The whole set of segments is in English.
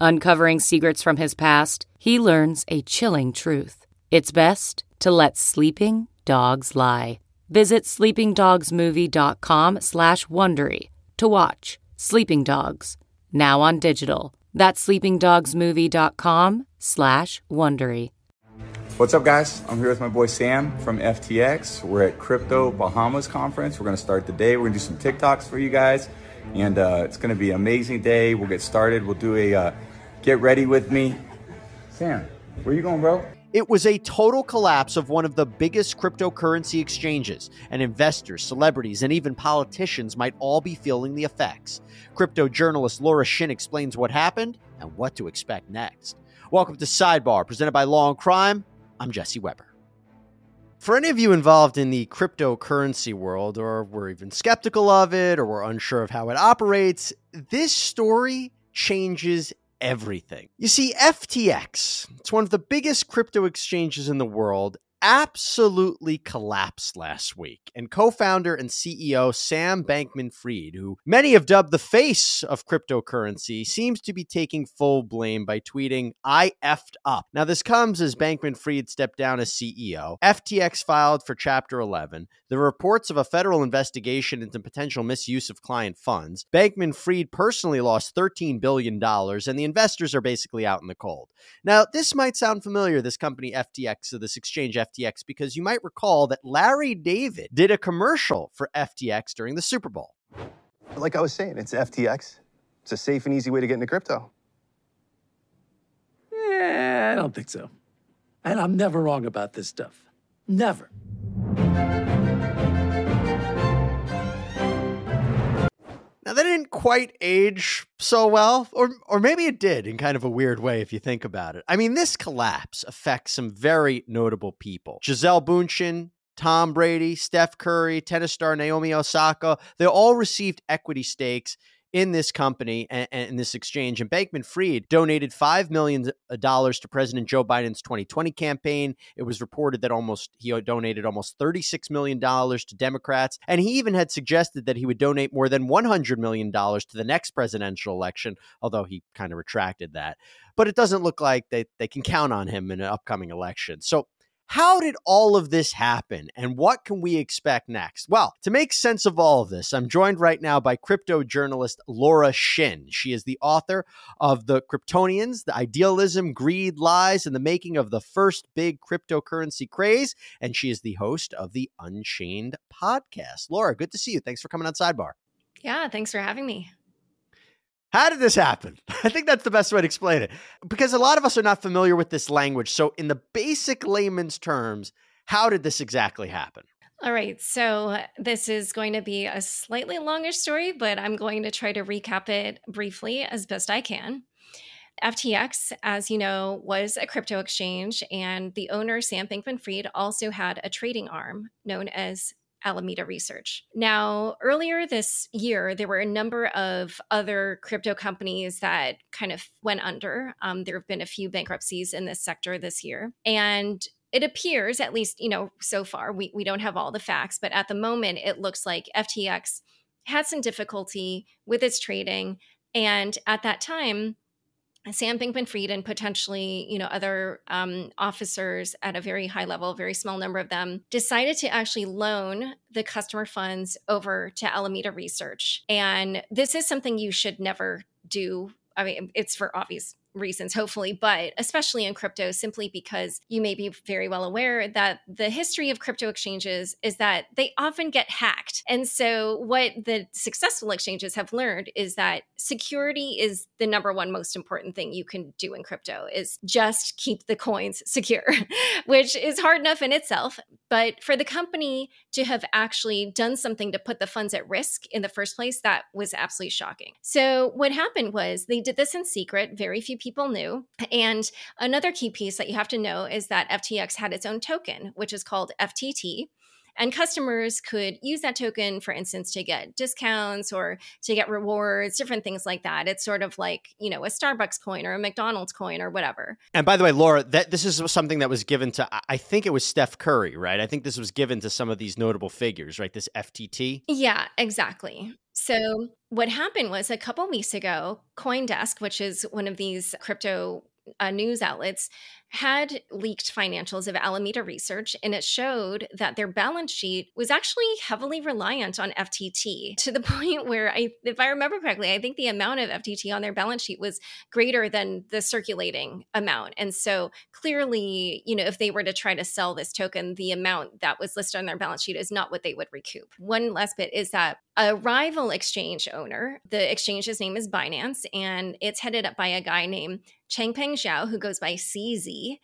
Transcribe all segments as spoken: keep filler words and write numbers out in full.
Uncovering secrets from his past, he learns a chilling truth. It's best to let sleeping dogs lie. Visit sleeping dogs movie dot com slash Wondery to watch Sleeping Dogs, now on digital. That's sleeping dogs movie dot com slash Wondery. What's up, guys? I'm here with my boy Sam from F T X. We're at Crypto Bahamas Conference. We're going to start the day. We're going to do some TikToks for you guys. And uh, it's going to be an amazing day. We'll get started. We'll do a uh, get ready with me. Sam, where you going, bro? It was a total collapse of one of the biggest cryptocurrency exchanges, and investors, celebrities, and even politicians might all be feeling the effects. Crypto journalist Laura Shin explains what happened and what to expect next. Welcome to Sidebar, presented by Law and Crime. I'm Jesse Weber. For any of you involved in the cryptocurrency world, or were even skeptical of it, or were unsure of how it operates, this story changes everything. You see, F T X, it's one of the biggest crypto exchanges in the world, absolutely collapsed last week. And co-founder and C E O Sam Bankman-Fried, who many have dubbed the face of cryptocurrency, seems to be taking full blame by tweeting, "I effed up." Now, this comes as Bankman-Fried stepped down as C E O. F T X filed for Chapter eleven. The reports of a federal investigation into potential misuse of client funds. Bankman-Fried personally lost thirteen billion dollars, and the investors are basically out in the cold. Now, this might sound familiar, this company F T X, or this exchange F T X. F T X, because you might recall that Larry David did a commercial for F T X during the Super Bowl. Like I was saying, it's F T X. It's a safe and easy way to get into crypto. Yeah, I don't think so. And I'm never wrong about this stuff. Never. Now, that didn't quite age so well, or or maybe it did in kind of a weird way if you think about it. I mean, this collapse affects some very notable people. Gisele Bündchen, Tom Brady, Steph Curry, tennis star Naomi Osaka, they all received equity stakes in this company and, and this exchange. And Bankman-Fried donated five million dollars to President Joe Biden's twenty twenty campaign. It was reported that almost he donated almost thirty-six million dollars to Democrats. And he even had suggested that he would donate more than one hundred million dollars to the next presidential election, although he kind of retracted that. But it doesn't look like they, they can count on him in an upcoming election. So how did all of this happen, and what can we expect next? Well, to make sense of all of this, I'm joined right now by crypto journalist Laura Shin. She is the author of The Kryptonians, The Idealism, Greed, Lies, and the Making of the First Big Cryptocurrency Craze, and she is the host of the Unchained podcast. Laura, good to see you. Thanks for coming on Sidebar. Yeah, thanks for having me. How did this happen? I think that's the best way to explain it, because a lot of us are not familiar with this language. So in the basic layman's terms, how did this exactly happen? All right. So this is going to be a slightly longish story, but I'm going to try to recap it briefly as best I can. F T X, as you know, was a crypto exchange, and the owner, Sam Bankman-Fried, also had a trading arm known as Alameda Research. Now, earlier this year, there were a number of other crypto companies that kind of went under. Um, there have been a few bankruptcies in this sector this year. And it appears, at least, you know, so far, we, we don't have all the facts, but at the moment, it looks like F T X had some difficulty with its trading. And at that time, Sam Bankman-Fried and potentially, you know, other um, officers at a very high level, very small number of them, decided to actually loan the customer funds over to Alameda Research. And this is something you should never do. I mean, it's for obvious reasons, hopefully, but especially in crypto, simply because you may be very well aware that the history of crypto exchanges is that they often get hacked. And so what the successful exchanges have learned is that security is the number one most important thing you can do in crypto, is just keep the coins secure, which is hard enough in itself. But for the company to have actually done something to put the funds at risk in the first place, that was absolutely shocking. So what happened was they did this in secret. Very few people people knew. And another key piece that you have to know is that F T X had its own token, which is called F T T. And customers could use that token, for instance, to get discounts or to get rewards, different things like that. It's sort of like, you know, a Starbucks coin or a McDonald's coin or whatever. And by the way, Laura, that this is something that was given to, I think it was Steph Curry, right? I think this was given to some of these notable figures, right? This F T T? Yeah, exactly. So what happened was a couple weeks ago, CoinDesk, which is one of these crypto Uh, news outlets, had leaked financials of Alameda Research, and it showed that their balance sheet was actually heavily reliant on F T T, to the point where, I, if I remember correctly, I think the amount of F T T on their balance sheet was greater than the circulating amount. And so clearly, you know, if they were to try to sell this token, the amount that was listed on their balance sheet is not what they would recoup. One last bit is that a rival exchange owner, the exchange's name is Binance, and it's headed up by a guy named Changpeng Zhao, who goes by C Z,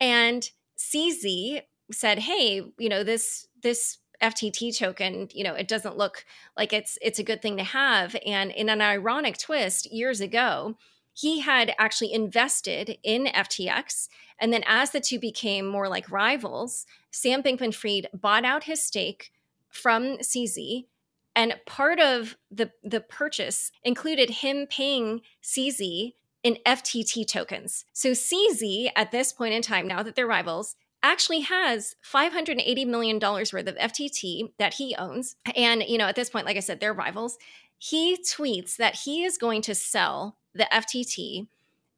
and C Z said, hey, you know, this this F T T token, you know, it doesn't look like it's it's a good thing to have. And in an ironic twist, years ago, he had actually invested in F T X. And then as the two became more like rivals, Sam Bankman-Fried bought out his stake from C Z. And part of the, the purchase included him paying C Z in F T T tokens. So C Z, at this point in time, now that they're rivals, actually has five hundred eighty million dollars worth of F T T that he owns. And, you know, at this point, like I said, they're rivals. He tweets that he is going to sell the F T T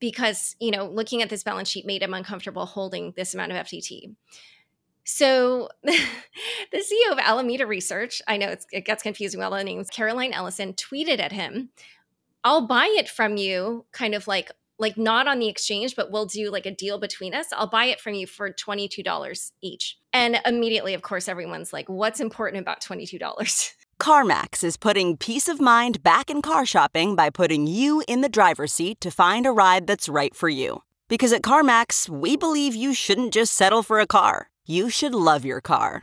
because, you know, looking at this balance sheet made him uncomfortable holding this amount of F T T. So the C E O of Alameda Research, I know it's, it gets confusing with all the names, Caroline Ellison, tweeted at him, I'll buy it from you, kind of like, like not on the exchange, but we'll do like a deal between us. I'll buy it from you for twenty-two dollars each. And immediately, of course, everyone's like, what's important about twenty-two dollars? CarMax is putting peace of mind back in car shopping by putting you in the driver's seat to find a ride that's right for you. Because at CarMax, we believe you shouldn't just settle for a car. You should love your car.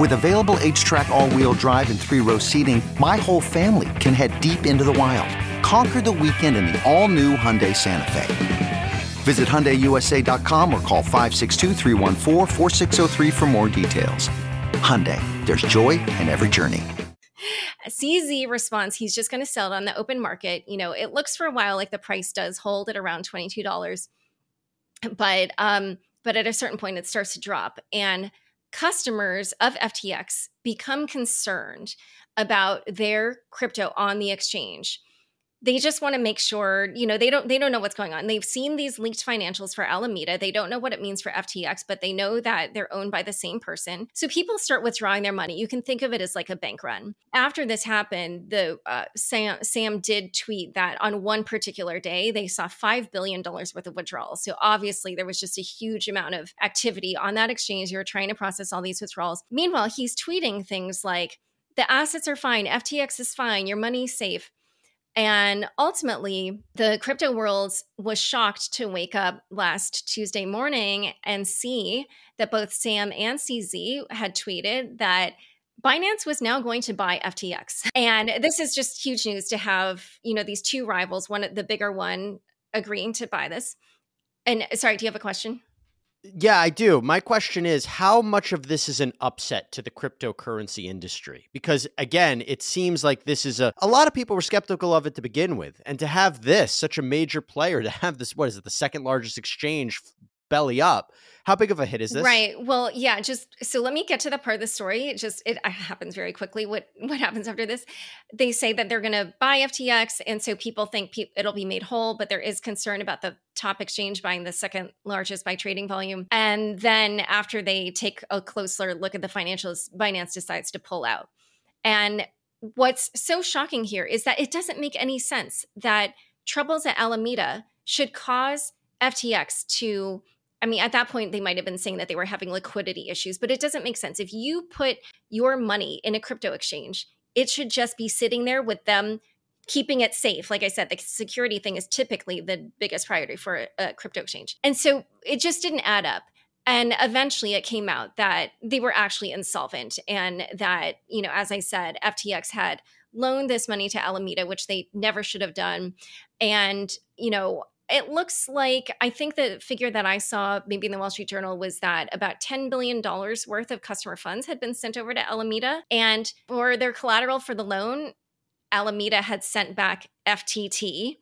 With available H-Track all-wheel drive and three-row seating, my whole family can head deep into the wild. Conquer the weekend in the all-new Hyundai Santa Fe. Visit Hyundai U S A dot com or call five six two, three one four, four six zero three for more details. Hyundai, there's joy in every journey. C Z response, he's just going to sell it on the open market. You know, it looks for a while like the price does hold at around twenty-two dollars, but um, but at a certain point, it starts to drop. And customers of F T X become concerned about their crypto on the exchange. They just want to make sure, you know, they don't they don't know what's going on. They've seen these leaked financials for Alameda. They don't know what it means for F T X, but they know that they're owned by the same person. So people start withdrawing their money. You can think of it as like a bank run. After this happened, the uh, Sam, Sam did tweet that on one particular day, they saw five billion dollars worth of withdrawals. So obviously there was just a huge amount of activity on that exchange. They were trying to process all these withdrawals. Meanwhile, he's tweeting things like, the assets are fine, F T X is fine, your money's safe. And ultimately, the crypto world was shocked to wake up last Tuesday morning and see that both Sam and C Z had tweeted that Binance was now going to buy F T X. And this is just huge news to have, you know, these two rivals, one the bigger one agreeing to buy this. And sorry, do you have a question? Yeah, I do. My question is, how much of this is an upset to the cryptocurrency industry? Because again, it seems like this is a, a lot of people were skeptical of it to begin with. And to have this, such a major player, to have this, what is it, the second largest exchange belly up, how big of a hit is this? Right. Well, yeah, just, so let me get to that part of the story. It just, it happens very quickly. What, what happens after this? They say that they're going to buy F T X. And so people think pe- it'll be made whole, but there is concern about the top exchange buying the second largest by trading volume. And then after they take a closer look at the financials, Binance decides to pull out. And what's so shocking here is that it doesn't make any sense that troubles at Alameda should cause F T X to, I mean, at that point, they might have been saying that they were having liquidity issues, but it doesn't make sense. If you put your money in a crypto exchange, it should just be sitting there with them keeping it safe. Like I said, the security thing is typically the biggest priority for a crypto exchange. And so it just didn't add up. And eventually it came out that they were actually insolvent and that, you know, as I said, F T X had loaned this money to Alameda, which they never should have done. And, you know, it looks like, I think the figure that I saw maybe in the Wall Street Journal was that about ten billion dollars worth of customer funds had been sent over to Alameda. And for their collateral for the loan, Alameda had sent back F T T,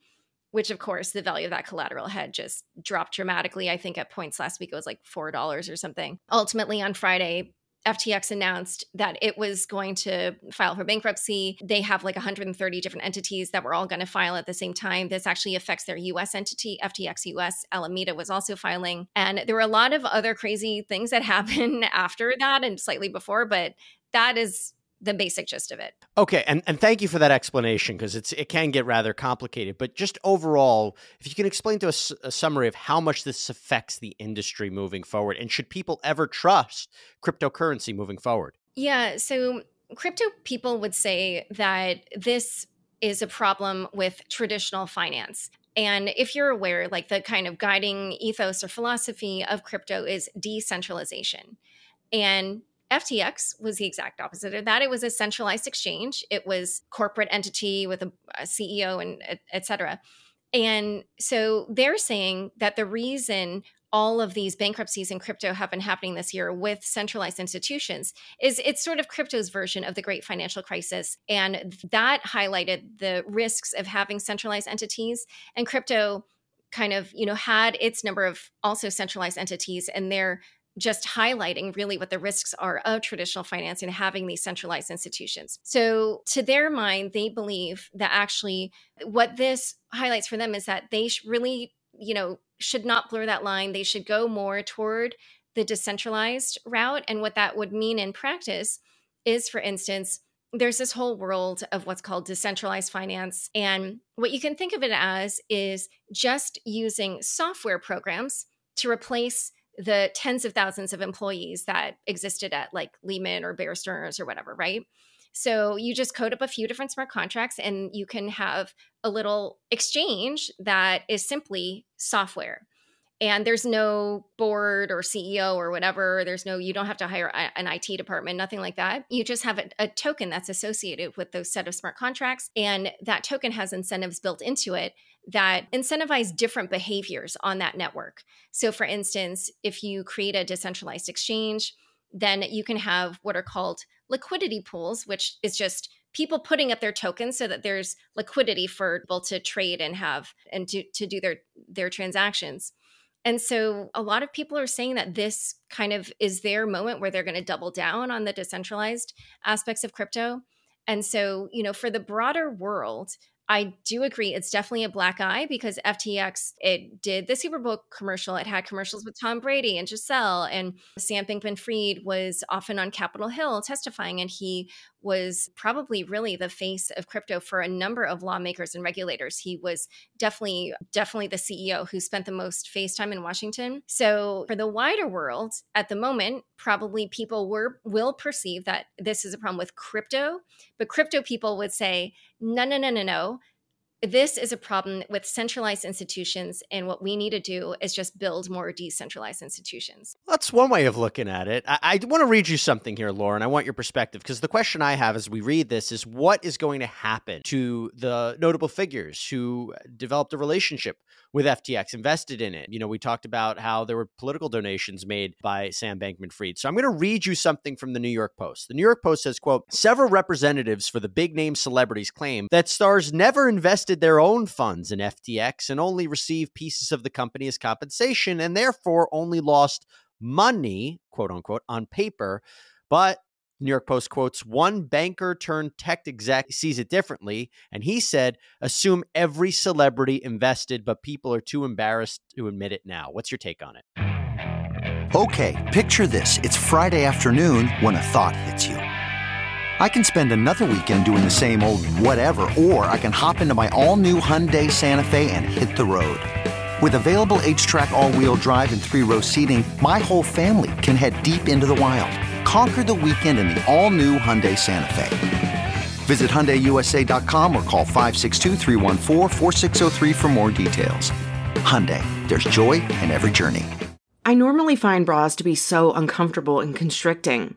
which of course the value of that collateral had just dropped dramatically. I think at points last week, it was like four dollars or something. Ultimately on Friday, F T X announced that it was going to file for bankruptcy. They have like one hundred thirty different entities that were all going to file at the same time. This actually affects their U S entity, F T X U S. Alameda was also filing. And there were a lot of other crazy things that happened after that and slightly before, but that is the basic gist of it. Okay. And, and thank you for that explanation because it's it can get rather complicated. But just overall, if you can explain to us a summary of how much this affects the industry moving forward and should people ever trust cryptocurrency moving forward? Yeah. So crypto people would say that this is a problem with traditional finance. And if you're aware, like the kind of guiding ethos or philosophy of crypto is decentralization. And F T X was the exact opposite of that. It was a centralized exchange. It was corporate entity with a, a C E O and et, et cetera. And so they're saying that the reason all of these bankruptcies in crypto have been happening this year with centralized institutions is it's sort of crypto's version of the great financial crisis. And that highlighted the risks of having centralized entities, and crypto kind of, you know, had its number of also centralized entities, and their just highlighting really what the risks are of traditional finance and having these centralized institutions. So to their mind, they believe that actually what this highlights for them is that they really, you know, should not blur that line. They should go more toward the decentralized route. And what that would mean in practice is, for instance, there's this whole world of what's called decentralized finance. And what you can think of it as is just using software programs to replace the tens of thousands of employees that existed at like Lehman or Bear Stearns or whatever, right? So you just code up a few different smart contracts and you can have a little exchange that is simply software. And there's no board or C E O or whatever. There's no, you don't have to hire an I T department, nothing like that. You just have a, a token that's associated with those set of smart contracts. And that token has incentives built into it that incentivize different behaviors on that network. So for instance, if you create a decentralized exchange, then you can have what are called liquidity pools, which is just people putting up their tokens so that there's liquidity for people to trade and have and to, to do their, their transactions. And so a lot of people are saying that this kind of is their moment where they're going to double down on the decentralized aspects of crypto. And so, you know, for the broader world, I do agree it's definitely a black eye because F T X, it did the Super Bowl commercial. It had commercials with Tom Brady and Gisele, and Sam Bankman-Fried was often on Capitol Hill testifying, and he was probably really the face of crypto for a number of lawmakers and regulators. He was definitely, definitely the C E O who spent the most face time in Washington. So for the wider world at the moment, probably people were will perceive that this is a problem with crypto, but crypto people would say, no, no, no, no, no. This is a problem with centralized institutions, and what we need to do is just build more decentralized institutions. That's one way of looking at it. I, I want to read you something here, Lauren. I want your perspective, because the question I have as we read this is, what is going to happen to the notable figures who developed a relationship with F T X, invested in it? You know, we talked about how there were political donations made by Sam Bankman-Fried. So I'm going to read you something from the New York Post. The New York Post says, quote, several representatives for the big name celebrities claim that stars never invested their own funds in F T X and only received pieces of the company as compensation, and therefore only lost money, quote unquote, on paper. But New York Post quotes one banker turned tech exec sees it differently, and he said, assume every celebrity invested, but people are too embarrassed to admit it now. What's your take on it? Okay, picture this. It's Friday afternoon when a thought hits you. I can spend another weekend doing the same old whatever, or I can hop into my all-new Hyundai Santa Fe and hit the road. With available H-Track all-wheel drive and three-row seating, my whole family can head deep into the wild. Conquer the weekend in the all-new Hyundai Santa Fe. Visit Hyundai U S A dot com or call five six two, three one four, four six zero three for more details. Hyundai, there's joy in every journey. I normally find bras to be so uncomfortable and constricting.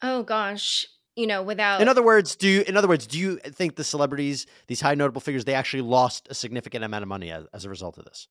Oh gosh, you know, without. In other words, do you, in other words, do you think the celebrities, these high notable figures, they actually lost a significant amount of money as, as a result of this?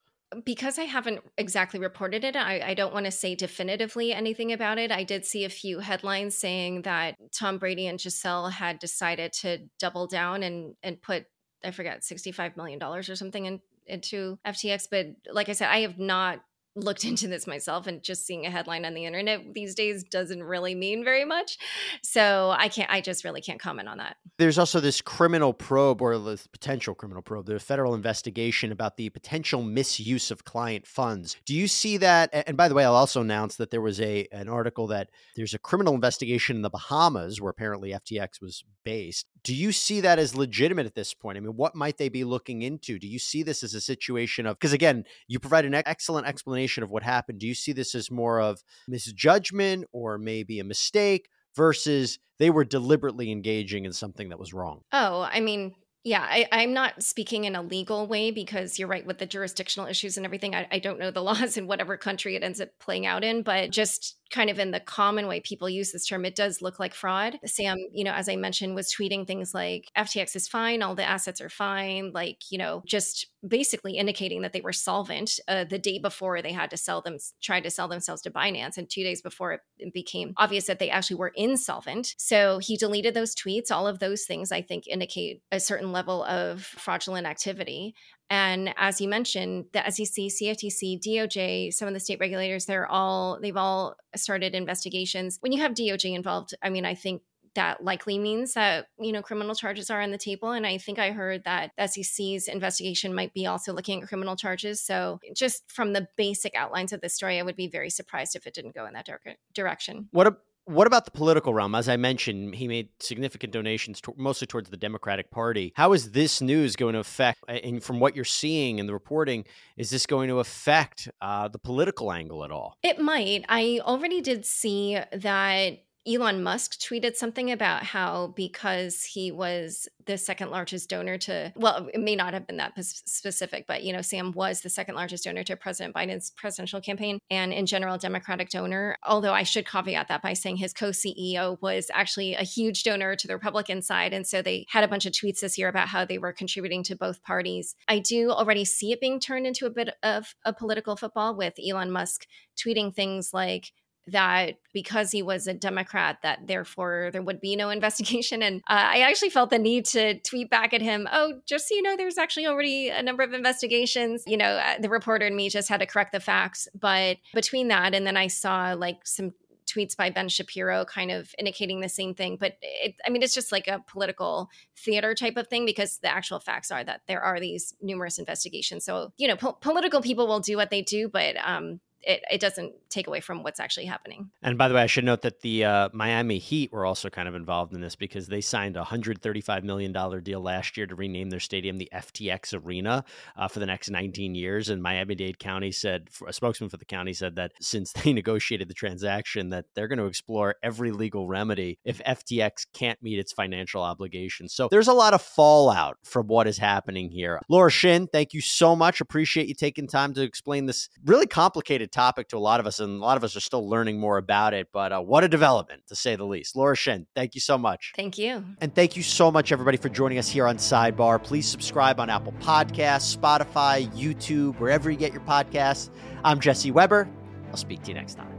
Because I haven't exactly reported it, I, I don't want to say definitively anything about it. I did see a few headlines saying that Tom Brady and Gisele had decided to double down and and put, I forgot, sixty-five million dollars or something in, into F T X. But like I said, I have not looked into this myself, and just seeing a headline on the internet these days doesn't really mean very much. So I can't, I just really can't comment on that. There's also this criminal probe, or the potential criminal probe, the federal investigation about the potential misuse of client funds. Do you see that? And by the way, I'll also announce that there was a, an article that there's a criminal investigation in the Bahamas where apparently F T X was based. Do you see that as legitimate at this point? I mean, what might they be looking into? Do you see this as a situation of, because again, you provide an excellent explanation of what happened. Do you see this as more of misjudgment or maybe a mistake versus they were deliberately engaging in something that was wrong? Oh, I mean, yeah, I, I'm not speaking in a legal way because you're right with the jurisdictional issues and everything. I, I don't know the laws in whatever country it ends up playing out in, but just kind of in the common way people use this term, it does look like fraud. Sam, you know, as I mentioned, was tweeting things like F T X is fine, all the assets are fine, like, you know, just basically indicating that they were solvent uh, the day before they had to sell them, tried to sell themselves to Binance. And two days before it became obvious that they actually were insolvent. So he deleted those tweets. All of those things, I think, indicate a certain level of fraudulent activity. And as you mentioned, the S E C, C F T C, D O J, some of the state regulators, they're all, they've all started investigations. When you have D O J involved, I mean, I think that likely means that, you know, criminal charges are on the table. And I think I heard that the S E C's investigation might be also looking at criminal charges. So just from the basic outlines of the story, I would be very surprised if it didn't go in that direction. What a What about the political realm? As I mentioned, he made significant donations to, mostly towards the Democratic Party. How is this news going to affect, and from what you're seeing in the reporting, is this going to affect uh, the political angle at all? It might. I already did see that Elon Musk tweeted something about how because he was the second largest donor to, well, it may not have been that specific, but, you know, Sam was the second largest donor to President Biden's presidential campaign and in general Democratic donor. Although I should caveat that by saying his co-C E O was actually a huge donor to the Republican side. And so they had a bunch of tweets this year about how they were contributing to both parties. I do already see it being turned into a bit of a political football with Elon Musk tweeting things like, that because he was a Democrat, that therefore there would be no investigation. And uh, I actually felt the need to tweet back at him, oh, just so you know, there's actually already a number of investigations. You know, the reporter and me just had to correct the facts. But between that, and then I saw like some tweets by Ben Shapiro kind of indicating the same thing. But it, I mean, it's just like a political theater type of thing because the actual facts are that there are these numerous investigations. So, you know, po- political people will do what they do, but um It, it doesn't take away from what's actually happening. And by the way, I should note that the uh, Miami Heat were also kind of involved in this because they signed a one hundred thirty-five million dollars deal last year to rename their stadium the F T X Arena uh, for the next nineteen years. And Miami-Dade County said, a spokesman for the county said that since they negotiated the transaction, that they're going to explore every legal remedy if F T X can't meet its financial obligations. So there's a lot of fallout from what is happening here. Laura Shin, thank you so much. Appreciate you taking time to explain this really complicated topic to a lot of us, and a lot of us are still learning more about it, but uh, what a development, to say the least. Laura Shin, thank you so much. Thank you. And thank you so much, everybody, for joining us here on Sidebar. Please subscribe on Apple Podcasts, Spotify, YouTube, wherever you get your podcasts. I'm Jesse Weber. I'll speak to you next time.